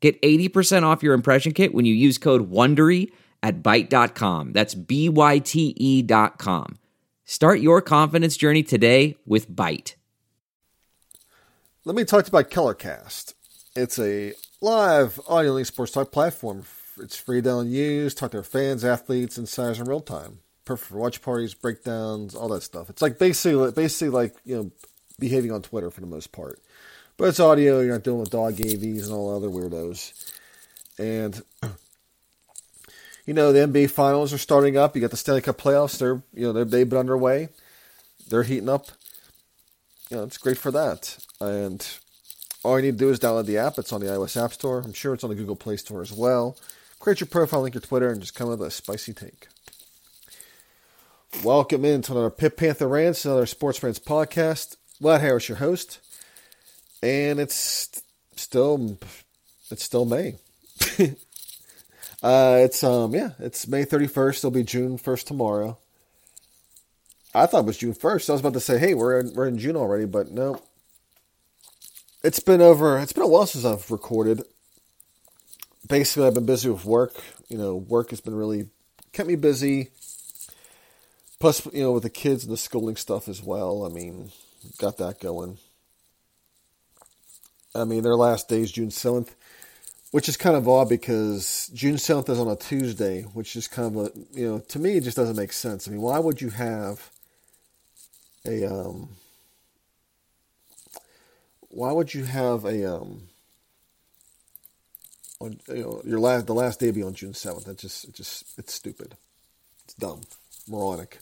Get 80% off your impression kit when you use code WONDERY at Byte.com. That's BYTE.com. Start your confidence journey today with Byte. Let me talk about Colorcast. It's a live audio sports talk platform. It's free to use. Talk to our fans, athletes, insiders in real time. Perfect for watch parties, breakdowns, all that stuff. It's like basically like, you know, behaving on Twitter for the most part. But it's audio. You're not dealing with dog AVs and all other weirdos. And, you know, the NBA Finals are starting up. You got the Stanley Cup playoffs. They're, you know, they've been underway. They're heating up. You know, it's great for that. And all you need to do is download the app. It's on the iOS App Store. I'm sure it's on the Google Play Store as well. Create your profile, link your Twitter, and just come with a spicy take. Welcome into another Pit Panther Rants, another Sports Rants podcast. Vlad Harris, your host. And it's still May. It's May 31st. It'll be June 1st tomorrow. I thought it was June 1st. I was about to say, hey, we're in June already, but no. It's been a while since I've recorded. Basically, I've been busy with work. You know, work has been really kept me busy. Plus, you know, with the kids and the schooling stuff as well. I mean, got that going. I mean, their last day is June 7th, which is kind of odd because June 7th is on a Tuesday, which is kind of, a, you know, to me, it just doesn't make sense. I mean, why would you have the last day be on June 7th? It's stupid. It's dumb, moronic,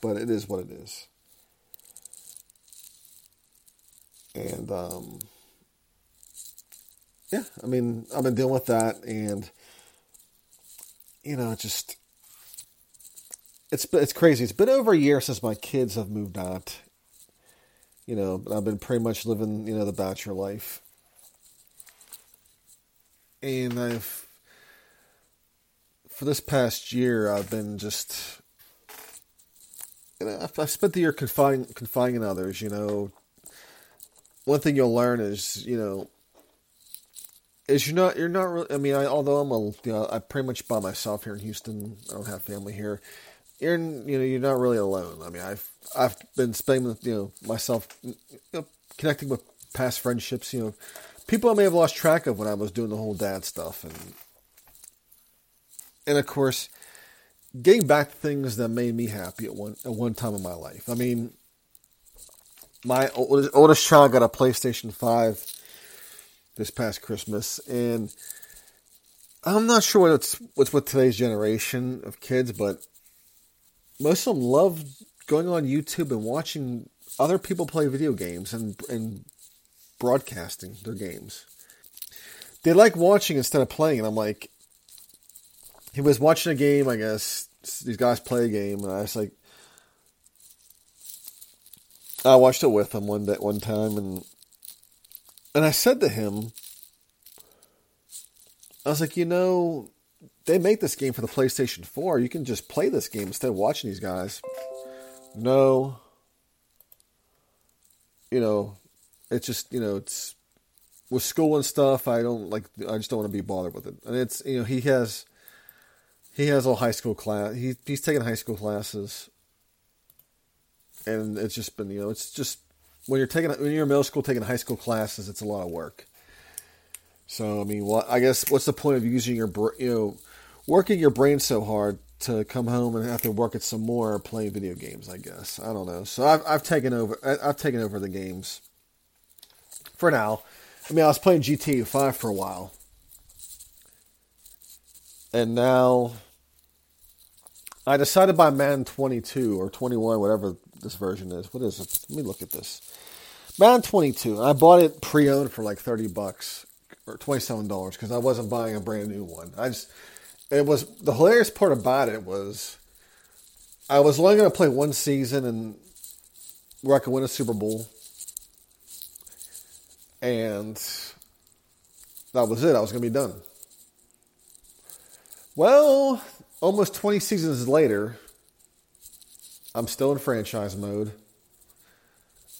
but it is what it is. And, yeah, I mean, I've been dealing with that, and, you know, just, it's crazy. It's been over a year since my kids have moved out, you know, but I've been pretty much living, you know, the bachelor life. And for this past year, I've been just, you know, I've spent the year confining others, you know. One thing you'll learn is, you know, you're not really, I mean, although I'm pretty much by myself here in Houston, I don't have family here. You're not really alone. I mean, I've been spending, you know, myself, you know, connecting with past friendships, you know, people I may have lost track of when I was doing the whole dad stuff. And of course, getting back to things that made me happy at one time in my life. I mean, my oldest child got a PlayStation 5 this past Christmas, and I'm not sure what's with today's generation of kids, but most of them love going on YouTube and watching other people play video games and broadcasting their games. They like watching instead of playing, and I'm like, he was watching a game, I guess, these guys play a game, and I was like, I watched it with him one time, and I said to him, I was like, you know, they make this game for the PlayStation 4. You can just play this game instead of watching these guys. No. You know, it's just, you know, it's with school and stuff, I just don't want to be bothered with it. And it's, you know, he has all high school class. He's taking high school classes. And it's just been, you know, it's just when you're in middle school taking high school classes, it's a lot of work. So I mean, I guess what's the point of using working your brain so hard to come home and have to work at some more playing video games? I guess I don't know. So I've taken over the games for now. I mean, I was playing GTA 5 for a while, and now I decided by Madden 22 or 21, whatever this version is. What is it? Let me look at this. Madden 22. I bought it pre-owned for like $30. or $27 because I wasn't buying a brand new one. It was the hilarious part about it was I was only going to play one season and where I could win a Super Bowl, and that was it. I was going to be done. Well, almost 20 seasons later, I'm still in franchise mode.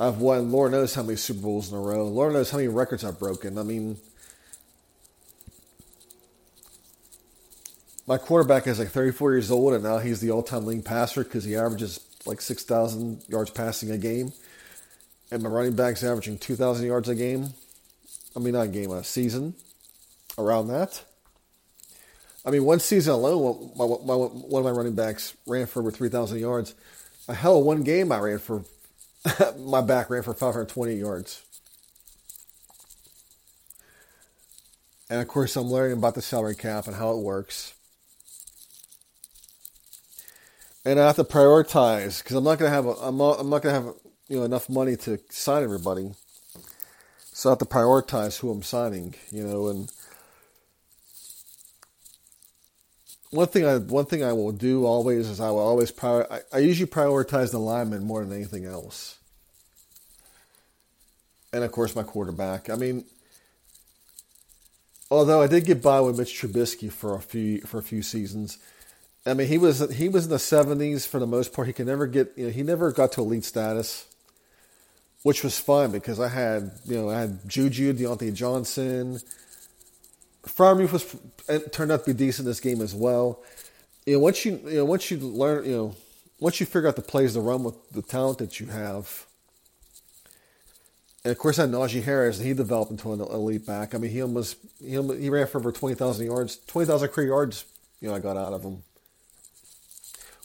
I've won Lord knows how many Super Bowls in a row. Lord knows how many records I've broken. I mean, my quarterback is like 34 years old, and now he's the all-time league passer because he averages like 6,000 yards passing a game. And my running back's averaging 2,000 yards a game. I mean, not a game, a season around that. I mean, one season alone, one of my running backs ran for over 3,000 yards. Hell, one game I ran for, my back ran for 520 yards. And of course, I'm learning about the salary cap and how it works. And I have to prioritize because I'm not gonna have enough money to sign everybody. So I have to prioritize who I'm signing, and. One thing I will do always is I will always I usually prioritize the linemen more than anything else, and of course my quarterback. I mean, although I did get by with Mitch Trubisky for a few seasons, I mean he was in the 70s for the most part. He could never get he never got to elite status, which was fine because I had I had Juju Deontay Johnson. Freiermuth turned out to be decent in this game as well. Once you figure out the plays to run with the talent that you have, and of course I had Najee Harris, and he developed into an elite back. I mean, he ran for over 20,000 career yards. I got out of him.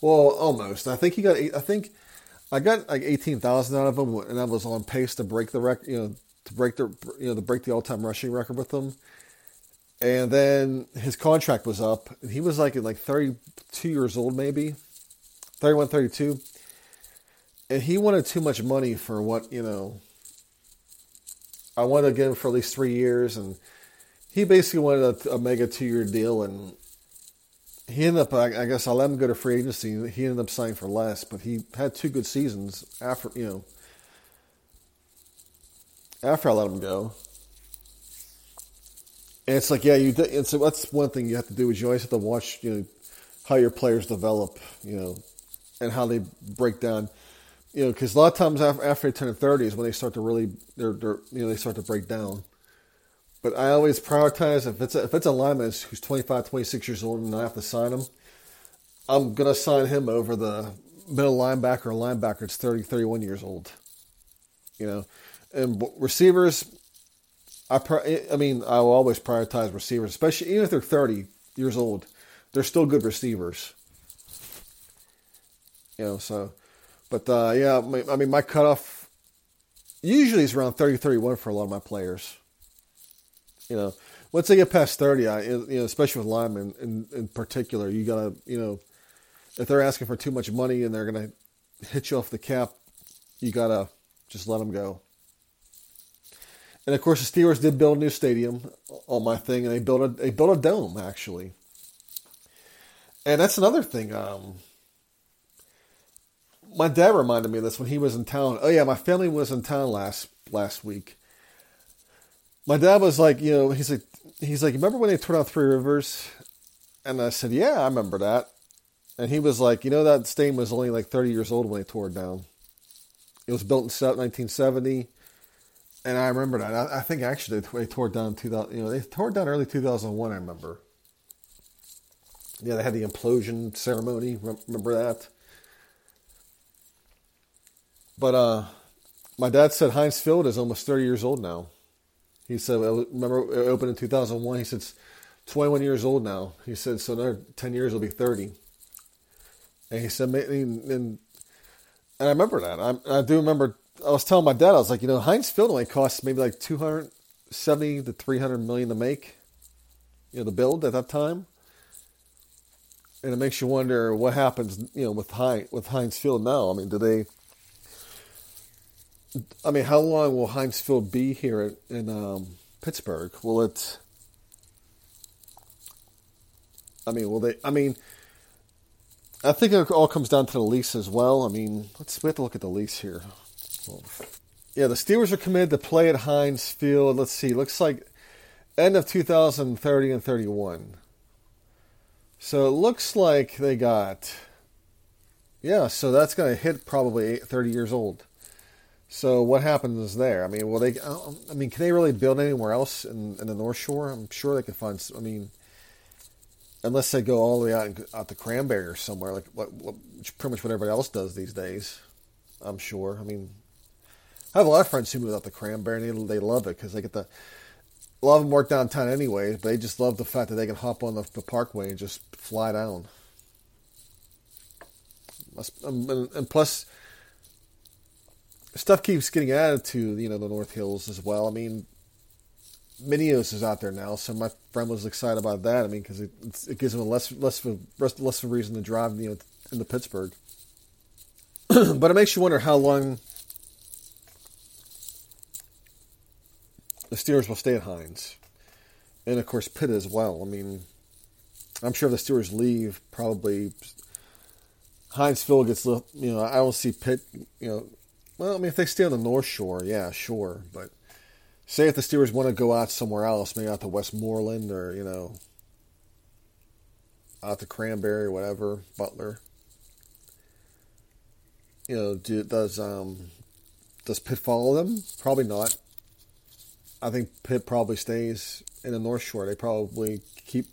Well, almost. I think I got like 18,000 out of him, and I was on pace to break the record. To break the all-time rushing record with him. And then his contract was up. And he was like 32 years old, maybe. 31, 32. And he wanted too much money for what. I wanted to get him for at least 3 years. And he basically wanted a mega 2-year deal. And he ended up, I guess I let him go to free agency. He ended up signing for less. But he had two good seasons after I let him go. And it's like, and so that's one thing you have to do is you always have to watch, how your players develop, and how they break down, because a lot of times after they turn 30 is when they start to really, they start to break down. But I always prioritize if it's a lineman who's 25, 26 years old and I have to sign him, I'm going to sign him over the middle linebacker or linebacker that's 30, 31 years old, and receivers. I will always prioritize receivers, especially even if they're 30 years old. They're still good receivers. My cutoff usually is around 30, 31 for a lot of my players. Once they get past 30, especially with linemen in particular, you got to, if they're asking for too much money and they're going to hit you off the cap, you got to just let them go. And of course, the Steelers did build a new stadium on my thing, and they built a dome actually. And that's another thing. My dad reminded me of this when he was in town. Oh yeah, my family was in town last week. My dad was like, he's like, remember when they tore down Three Rivers? And I said, yeah, I remember that. And he was like, that stadium was only like 30 years old when they tore it down. It was built in 1970. And I remember that. I think actually they tore it down they tore it down early 2001, I remember. Yeah, they had the implosion ceremony. Remember that? But my dad said Heinz Field is almost 30 years old now. He said, remember it opened in 2001? He said it's 21 years old now. He said, so another 10 years will be 30. And he said, and I remember that. I do remember. I was telling my dad, I was like, Heinz Field only costs maybe like $270 to $300 million to make, to build at that time. And it makes you wonder what happens, with Heinz Field now. I mean, how long will Heinz Field be here in Pittsburgh, will it... I mean, will they... I mean, I think it all comes down to the Leafs as well. I mean, we have to look at the Leafs here. Well, yeah, the Steelers are committed to play at Heinz Field. Let's see. Looks like end of 2030 and 31. So it looks like they got... Yeah, so that's going to hit probably 30 years old. So what happens there? I mean, will they? I mean, can they really build anywhere else in the North Shore? I'm sure they can find. I mean, unless they go all the way out to Cranberry or somewhere, like pretty much what everybody else does these days. I'm sure. I mean, I have a lot of friends who move out to Cranberry, and they love it because they get the. A lot of them work downtown anyway, but they just love the fact that they can hop on the parkway and just fly down. And plus, stuff keeps getting added to, you know, the North Hills as well. I mean, Minios is out there now, so my friend was excited about that. I mean, because it gives him a less of a reason to drive, you know, into Pittsburgh. But it makes you wonder how long the Steelers will stay at Heinz, and of course Pitt as well. I mean, I'm sure if the Steelers leave, probably. Heinz Field gets, you know, I don't see Pitt, you know, well, I mean, if they stay on the North Shore, yeah, sure, but say if the Steelers want to go out somewhere else, maybe out to Westmoreland or, you know, out to Cranberry or whatever, Butler, you know, does Pitt follow them? Probably not. I think Pitt probably stays in the North Shore. They probably keep,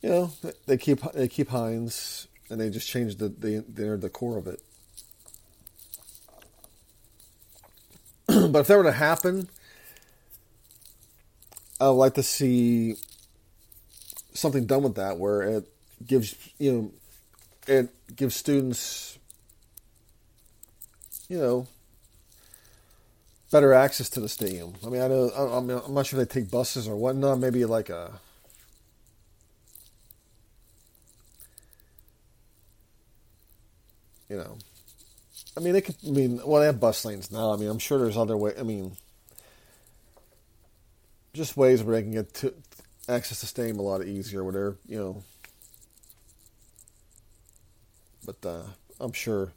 you know, they keep Heinz. And they just changed the core of it. But if that were to happen, I would like to see something done with that where it gives, you know, it gives students, you know, better access to the stadium. I mean, I'm not sure if they take buses or whatnot. Maybe like a. You know, I mean, they could. I mean, well, they have bus lanes now. I mean, I'm sure there's other way. I mean, just ways where they can get to access to stadium a lot easier. Whatever, you know. But I'm sure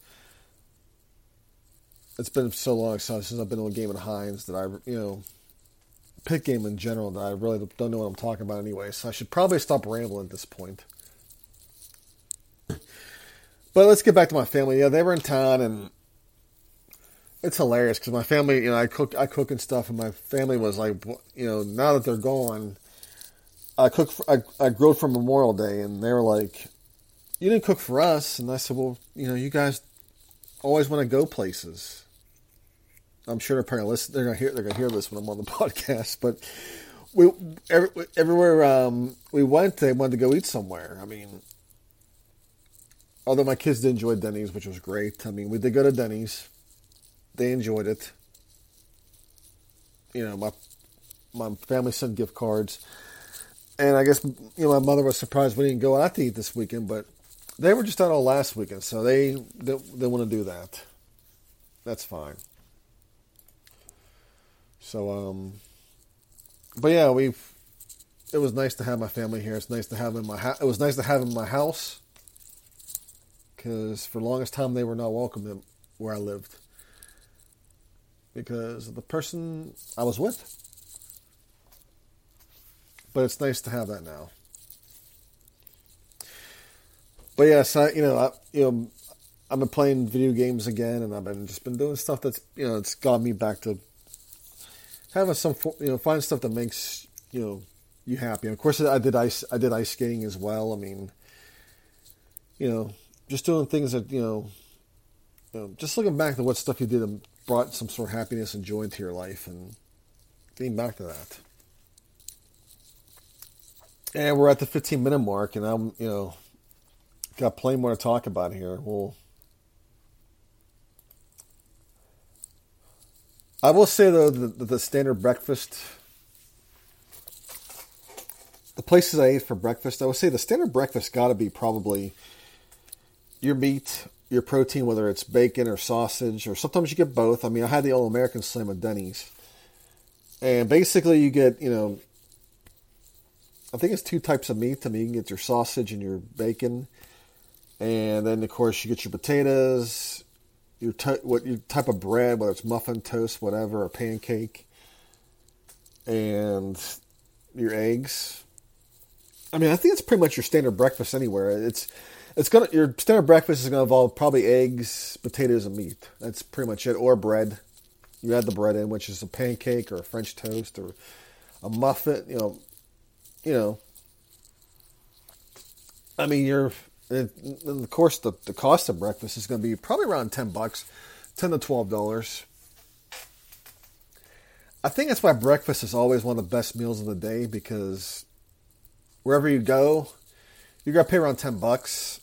it's been so long since I've been to a game at Heinz that Pitt game in general that I really don't know what I'm talking about anyway. So I should probably stop rambling at this point. But let's get back to my family. Yeah, they were in town, and it's hilarious because my family, you know, I cook and stuff, and my family was like, you know, now that they're gone, I grilled for Memorial Day, and they were like, you didn't cook for us, and I said, well, you know, you guys always want to go places. I'm sure they're gonna hear this when I'm on the podcast, but we everywhere we went, they wanted to go eat somewhere. I mean. Although my kids did enjoy Denny's, which was great. I mean, we did go to Denny's. They enjoyed it. You know, my family sent gift cards. And I guess, you know, my mother was surprised we didn't go out to eat this weekend, but they were just out all last weekend, so they want to do that. That's fine. So, but yeah, it was nice to have my family here. It's nice to have them in my house. It was nice to have them in my house. Because for the longest time, they were not welcome where I lived. Because of the person I was with. But it's nice to have that now. But yes, I've been playing video games again, and I've been just been doing stuff that's, you know, it's got me back to having some, you know, find stuff that makes, you know, you happy. And of course, I did ice skating as well. I mean, you know. Just doing things that, you know, just looking back to what stuff you did and brought some sort of happiness and joy into your life and getting back to that. And we're at the 15-minute mark, and I'm, you know, got plenty more to talk about here. Well, I will say, though, the standard breakfast, the places I ate for breakfast, I would say the standard breakfast got to be probably... your meat, your protein, whether it's bacon or sausage, or sometimes you get both. I mean, I had the All-American Slam at Denny's. And basically you get, you know, I think it's two types of meat. I mean, you can get your sausage and your bacon. And then, of course, you get your potatoes, your type of bread, whether it's muffin, toast, whatever, or pancake, and your eggs. I mean, I think it's pretty much your standard breakfast anywhere. Your standard breakfast is going to involve probably eggs, potatoes, and meat. That's pretty much it. Or bread. You add the bread in, which is a pancake or a French toast or a muffin. You know. I mean, of course, the cost of breakfast is going to be probably around $10, $10 to $12. I think that's why breakfast is always one of the best meals of the day, because wherever you go, you're going to pay around $10,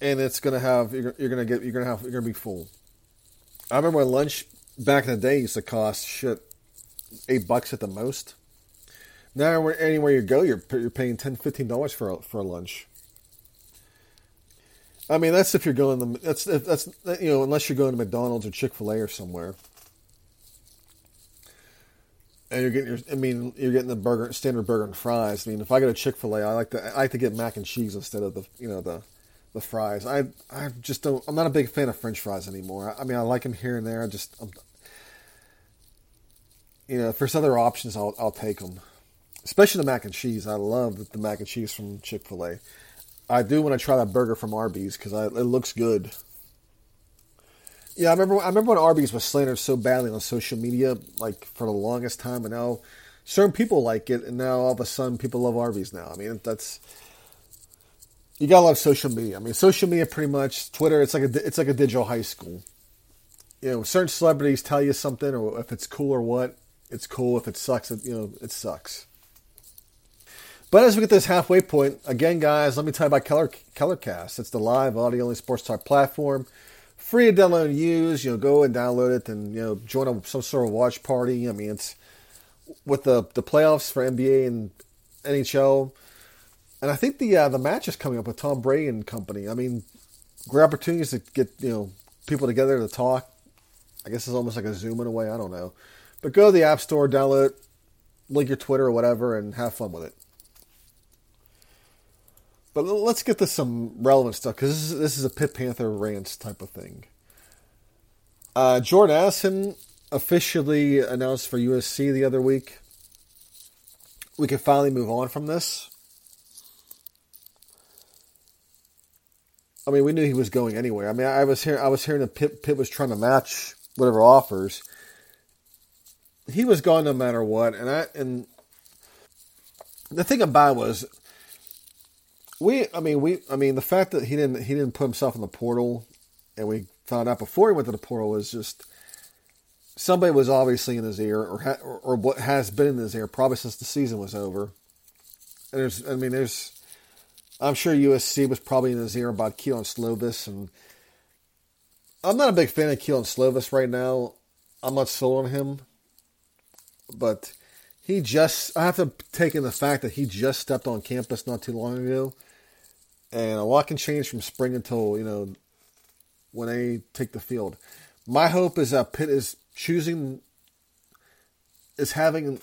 and it's going to have you're going to be full. I remember when lunch back in the day used to cost $8 at the most. Now anywhere you go, you're paying $10, $15 for lunch. I mean, that's if you're going to, that's, you know, unless you're going to McDonald's or Chick-fil-A or somewhere, and you're getting the burger, standard burger and fries. I mean, if I go to Chick-fil-A, I like to get mac and cheese instead of the fries. I just don't, I'm not a big fan of French fries anymore. I mean, I like them here and there. If there's other options, I'll take them, especially the mac and cheese. I love the mac and cheese from Chick-fil-A. I do want to try that burger from Arby's because it looks good. Yeah, I remember when Arby's was slandered so badly on social media, like for the longest time, and now certain people like it, and now all of a sudden people love Arby's now. I mean, you gotta love social media. I mean, social media pretty much Twitter. It's like a digital high school. You know, certain celebrities tell you something, or if it's cool or what, it's cool. If it sucks, it sucks. But as we get this halfway point, again, guys, let me tell you about Colorcast. It's the live audio-only sports talk platform, free to download and use. You know, go and download it, and join some sort of watch party. I mean, it's with the playoffs for NBA and NHL, and I think the match is coming up with Tom Brady and company. I mean, great opportunities to get people together to talk. I guess it's almost like a Zoom in a way. I don't know, but go to the App Store, download it, link your Twitter or whatever, and have fun with it. But let's get to some relevant stuff, because this is a Pit Panther Rants type of thing. Jordan Addison officially announced for USC the other week. We can finally move on from this. I mean, we knew he was going anywhere. I mean, I was hearing that Pitt was trying to match whatever offers. He was gone no matter what, and the thing about it was, the fact that he didn't put himself in the portal, and we found out before he went to the portal, was just somebody was obviously in his ear, or what has been in his ear probably since the season was over. And I'm sure USC was probably in his ear about Keon Slovis, and I'm not a big fan of Keon Slovis right now. I'm not sold on him, but I have to take in the fact that he just stepped on campus not too long ago. And a lot can change from spring until, when they take the field. My hope is that Pitt is having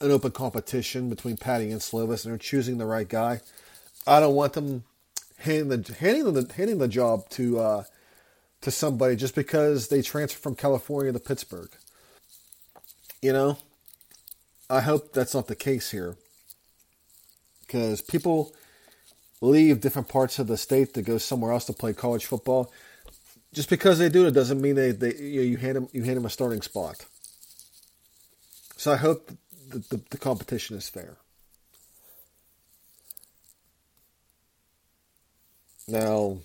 an open competition between Patty and Slovis, and they're choosing the right guy. I don't want them handing the job to somebody just because they transferred from California to Pittsburgh. I hope that's not the case here, because people leave different parts of the state to go somewhere else to play college football. Just because they do it doesn't mean you hand them a starting spot. So I hope the competition is fair. Now,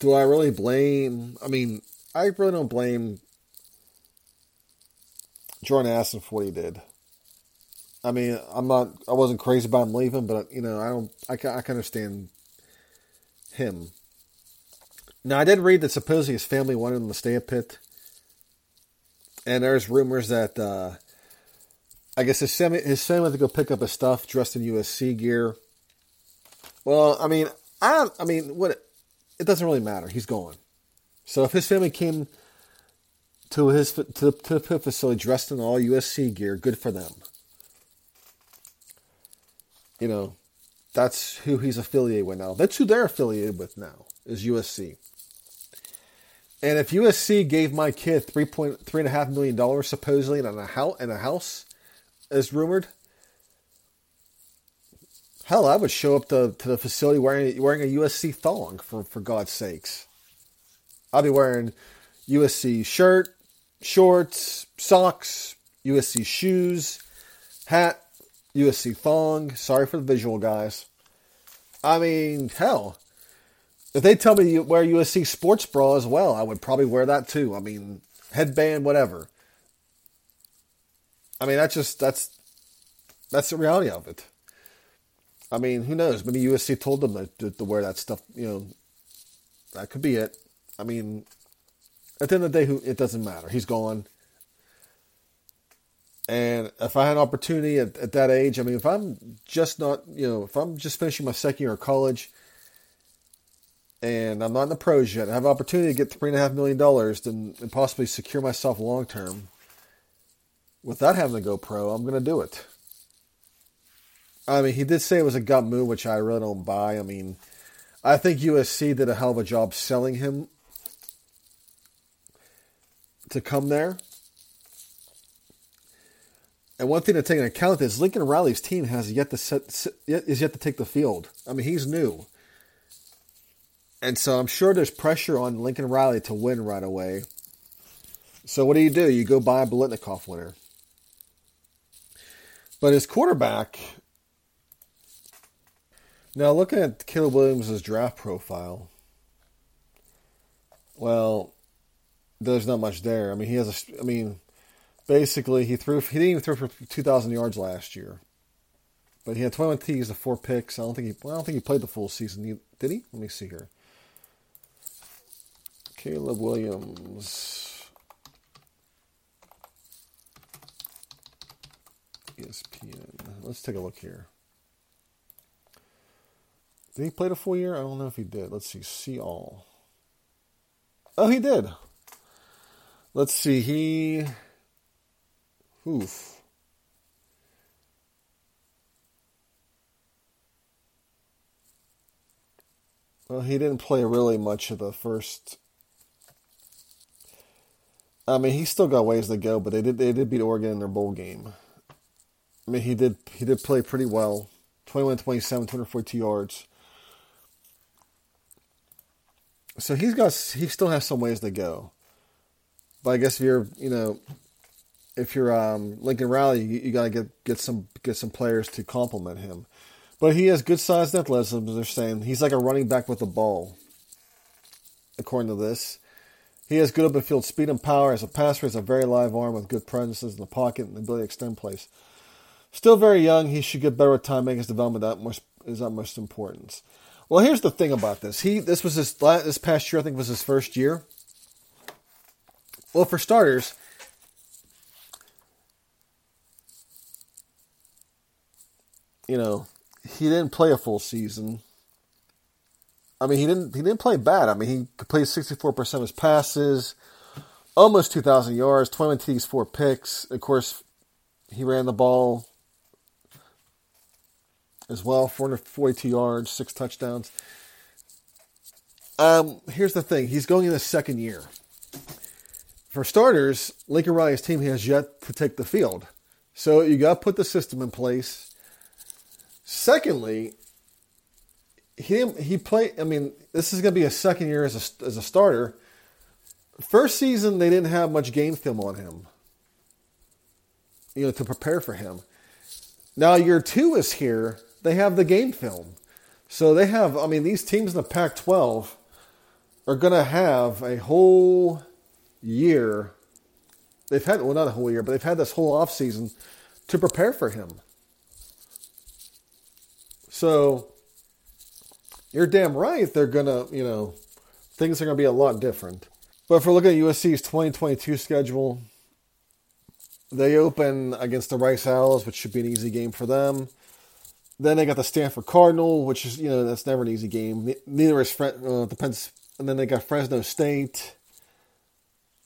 do I really blame? I mean, I really don't blame Jordan Addison for what he did. I mean, I wasn't crazy about him leaving, but I can understand him. Now, I did read that supposedly his family wanted him to stay at Pitt, and there's rumors that I guess his family had to go pick up his stuff dressed in USC gear. Well, it doesn't really matter. He's gone. So if his family came to the pit facility dressed in all USC gear. Good for them. You know, that's who he's affiliated with now. That's who they're affiliated with now, is USC. And if USC gave my kid $3.5 million, supposedly, and a house, as rumored, hell, I would show up to the facility wearing a USC thong, for God's sakes. I'll be wearing USC shirt, shorts, socks, USC shoes, hat, USC thong. Sorry for the visual, guys. I mean, hell, if they tell me to wear USC sports bra as well, I would probably wear that too. I mean, headband, whatever. I mean, that's the reality of it. I mean, who knows? Maybe USC told them to wear that stuff. You know, that could be it. I mean, at the end of the day, it doesn't matter. He's gone. And if I had an opportunity at that age, I mean, if I'm just not, you know, if I'm just finishing my second year of college and I'm not in the pros yet, I have an opportunity to get $3.5 million and possibly secure myself long-term without having to go pro, I'm going to do it. I mean, he did say it was a gut move, which I really don't buy. I mean, I think USC did a hell of a job selling him to come there. And one thing to take into account is Lincoln Riley's team has yet to take the field. I mean, he's new. And so I'm sure there's pressure on Lincoln Riley to win right away. So what do? You go buy a Biletnikoff winner. But his quarterback... Now, looking at Caleb Williams' draft profile, well, there's not much there. I mean, basically, he didn't even throw for 2,000 yards last year, but he had 21 TDs and 4 picks. I don't think he played the full season. Did he? Let me see here. Caleb Williams, ESPN. Let's take a look here. Did he play the full year? I don't know if he did. Let's see. See all. Oh, he did. Let's see. Oof. Well, he didn't play really much of the first. I mean, he still got ways to go, but they did beat Oregon in their bowl game. I mean, he did play pretty well. 21-27, 242 yards. So he still has some ways to go, but I guess if you're Lincoln Riley, you gotta get some players to complement him. But he has good size and athleticism. They're saying he's like a running back with the ball. According to this, he has good open field speed and power. As a passer, has a very live arm with good presence in the pocket and the ability to extend plays. Still very young, he should get better with time. Making his development is utmost importance. Well, here's the thing about this. This was this past year, I think, was his first year. Well, for starters, you know, he didn't play a full season. I mean, he didn't play bad. I mean, he could play 64% of his passes, almost 2,000 yards, 21 TDs, 4 picks. Of course, he ran the ball as well, 442 yards, 6 touchdowns. Here's the thing. He's going in his second year. For starters, Lincoln Riley's team has yet to take the field. So you got to put the system in place. Secondly, this is going to be his second year as a starter. First season, they didn't have much game film on him, you know, to prepare for him. Now, year 2 is here. They have the game film. So they have, I mean, these teams in the Pac-12 are going to have a whole year. They've had, well, not a whole year, but they've had this whole offseason to prepare for him. So you're damn right they're going to, you know, things are going to be a lot different. But if we're looking at USC's 2022 schedule, they open against the Rice Owls, which should be an easy game for them. Then they got the Stanford Cardinal, which is, you know, that's never an easy game. Neither is depends. And then they got Fresno State.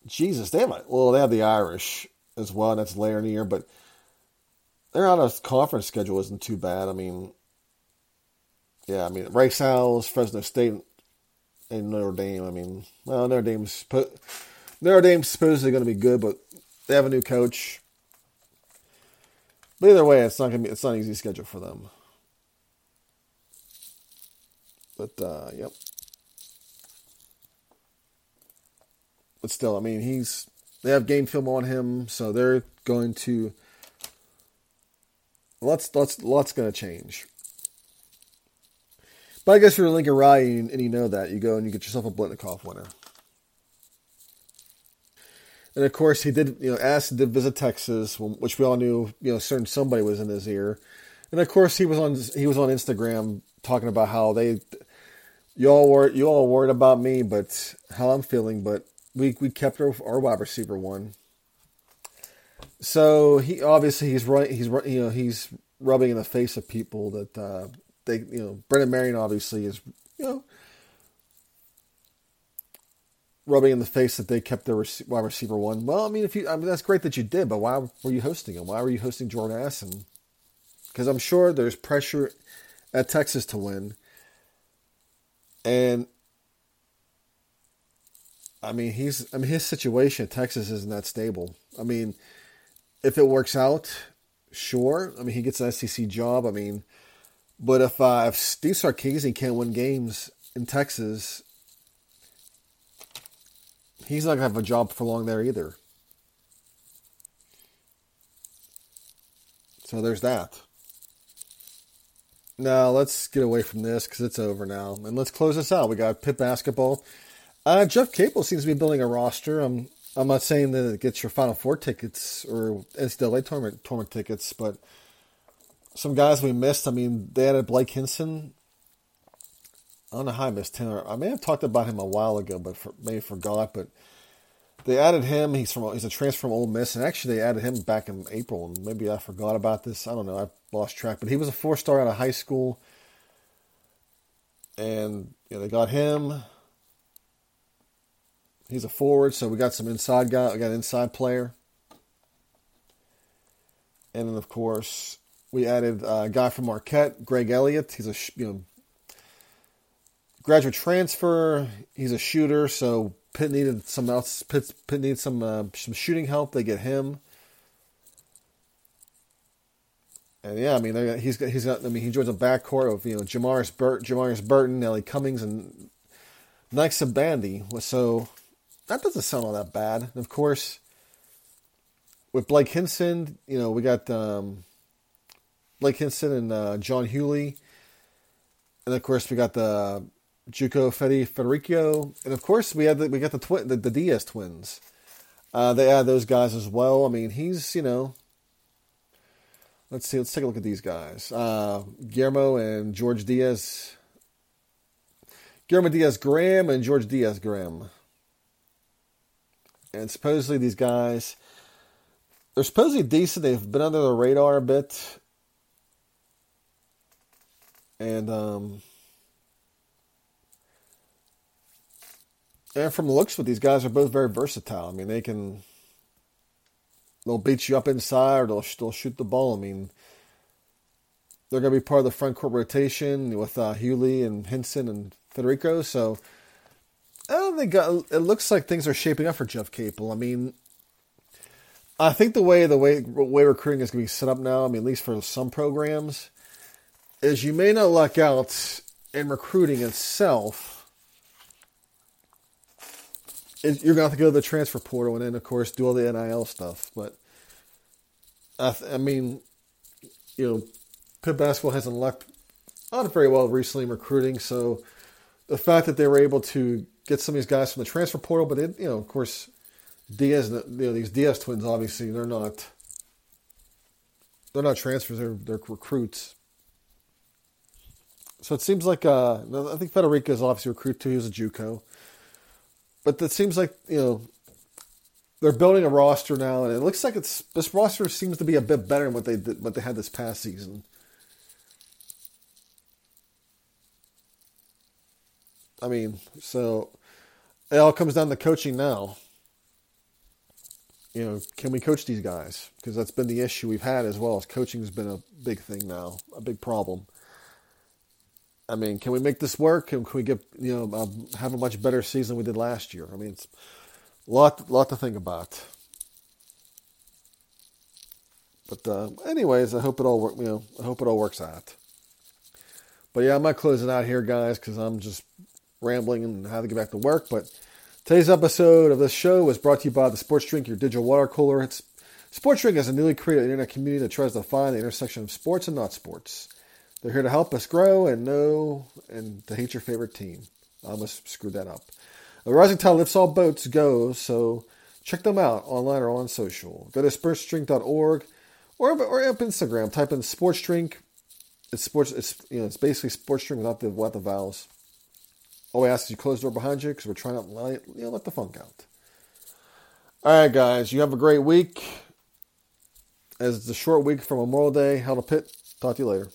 Jesus, they have a, well, they have the Irish as well, and that's later in the year, but their out-of-conference schedule isn't too bad. I mean, yeah, I mean, Rice Owls, Fresno State, and Notre Dame. I mean, well, Notre Dame's supposedly going to be good, but they have a new coach. But either way, it's not an easy schedule for them. But, yep. But still, I mean, they have game film on him, so they're going to... Lots going to change. But I guess if you're Lincoln Riley and you know that, you go and you get yourself a Blitnikoff winner. And, of course, he did, you know, Addison did visit Texas, which we all knew, you know, certain somebody was in his ear. And, of course, he was on Instagram talking about how you all worried about me, but how I'm feeling, but we kept our wide receiver one. So he obviously he's rubbing in the face of people that they, you know, Brendan Marion obviously is, you know, rubbing in the face that they kept their wide receiver one. Well, I mean, that's great that you did, but why were you hosting him? Why were you hosting Jordan Addison? Because I'm sure there's pressure at Texas to win. And I mean, his situation at Texas isn't that stable. I mean, if it works out, sure. I mean, he gets an SEC job. I mean, but if Steve Sarkisian can't win games in Texas, he's not gonna have a job for long there either. So there's that. Now, let's get away from this because it's over now. And let's close this out. We got Pitt basketball. Jeff Capel seems to be building a roster. I'm not saying that it gets your Final Four tickets or NCAA tournament tickets, but some guys we missed. I mean, they added Blake Hinson. I don't know how I missed him. I may have talked about him a while ago, but maybe forgot. But they added him. He's a transfer from Ole Miss, and actually they added him back in April. And maybe I forgot about this. I don't know. I lost track. But he was a 4-star out of high school, and you know, they got him. He's a forward, so we got some inside guy. We got an inside player, and then of course we added a guy from Marquette, Greg Elliott. He's a graduate transfer. He's a shooter, so Pitt needed some else. Pitt needs some shooting help. They get him, and yeah, I mean he's got. I mean he joins a backcourt of Jamarius Burton, Ellie Cummings, and Nike Sabandi. So. That doesn't sound all that bad. And of course, with Blake Hinson, you know, we got Blake Hinson and John Hewley. And of course, we got the Juco Federico. And of course, we got the Diaz twins. They add those guys as well. I mean, he's, you know, let's see. Let's take a look at these guys. Guillermo and George Diaz. Guillermo Diaz-Graham and George Diaz-Graham. And supposedly these guys, they're supposedly decent. They've been under the radar a bit. And from the looks of it, these guys are both very versatile. I mean, they'll beat you up inside or they'll shoot the ball. I mean, they're going to be part of the front court rotation with Hewley and Hinson and Federico. So... it looks like things are shaping up for Jeff Capel. I mean, I think the way recruiting is going to be set up now, I mean, at least for some programs, is you may not luck out in recruiting itself. You're going to have to go to the transfer portal and then, of course, do all the NIL stuff. But, I mean, you know, Pitt basketball hasn't lucked out very well recently in recruiting, so the fact that they were able to get some of these guys from the transfer portal, but it, you know, of course, Diaz, you know, these Diaz twins, obviously, they're not transfers, they're recruits. So it seems like, I think Federico is obviously a recruit too. He was a JUCO, but it seems like, you know, they're building a roster now, and it looks like this roster seems to be a bit better than what they had this past season. I mean, so it all comes down to coaching now. you know, can we coach these guys? Because that's been the issue we've had as well, as coaching has been a big thing now, a big problem. I mean, can we make this work? Can we get, you know, have a much better season than we did last year? I mean, it's a lot to think about. But anyways, I hope it all works out. But yeah, I'm not closing out here, guys, because I'm just rambling and have to get back to work. But today's episode of this show was brought to you by the Sports Drink, your digital water cooler. It's, Sports Drink is a newly created internet community that tries to find the intersection of sports and not sports. They're here to help us grow and know and to hate your favorite team. I almost screwed that up. The rising tide lifts all boats, go, so check them out online or on social. Go to sportsdrink.org or up Instagram. Type in Sports Drink. It's basically Sports Drink without the vowels. All we ask is you close the door behind you, because we're trying to let the funk out. All right, guys. You have a great week. As it's a short week for Memorial Day. Held a Pitt. Talk to you later.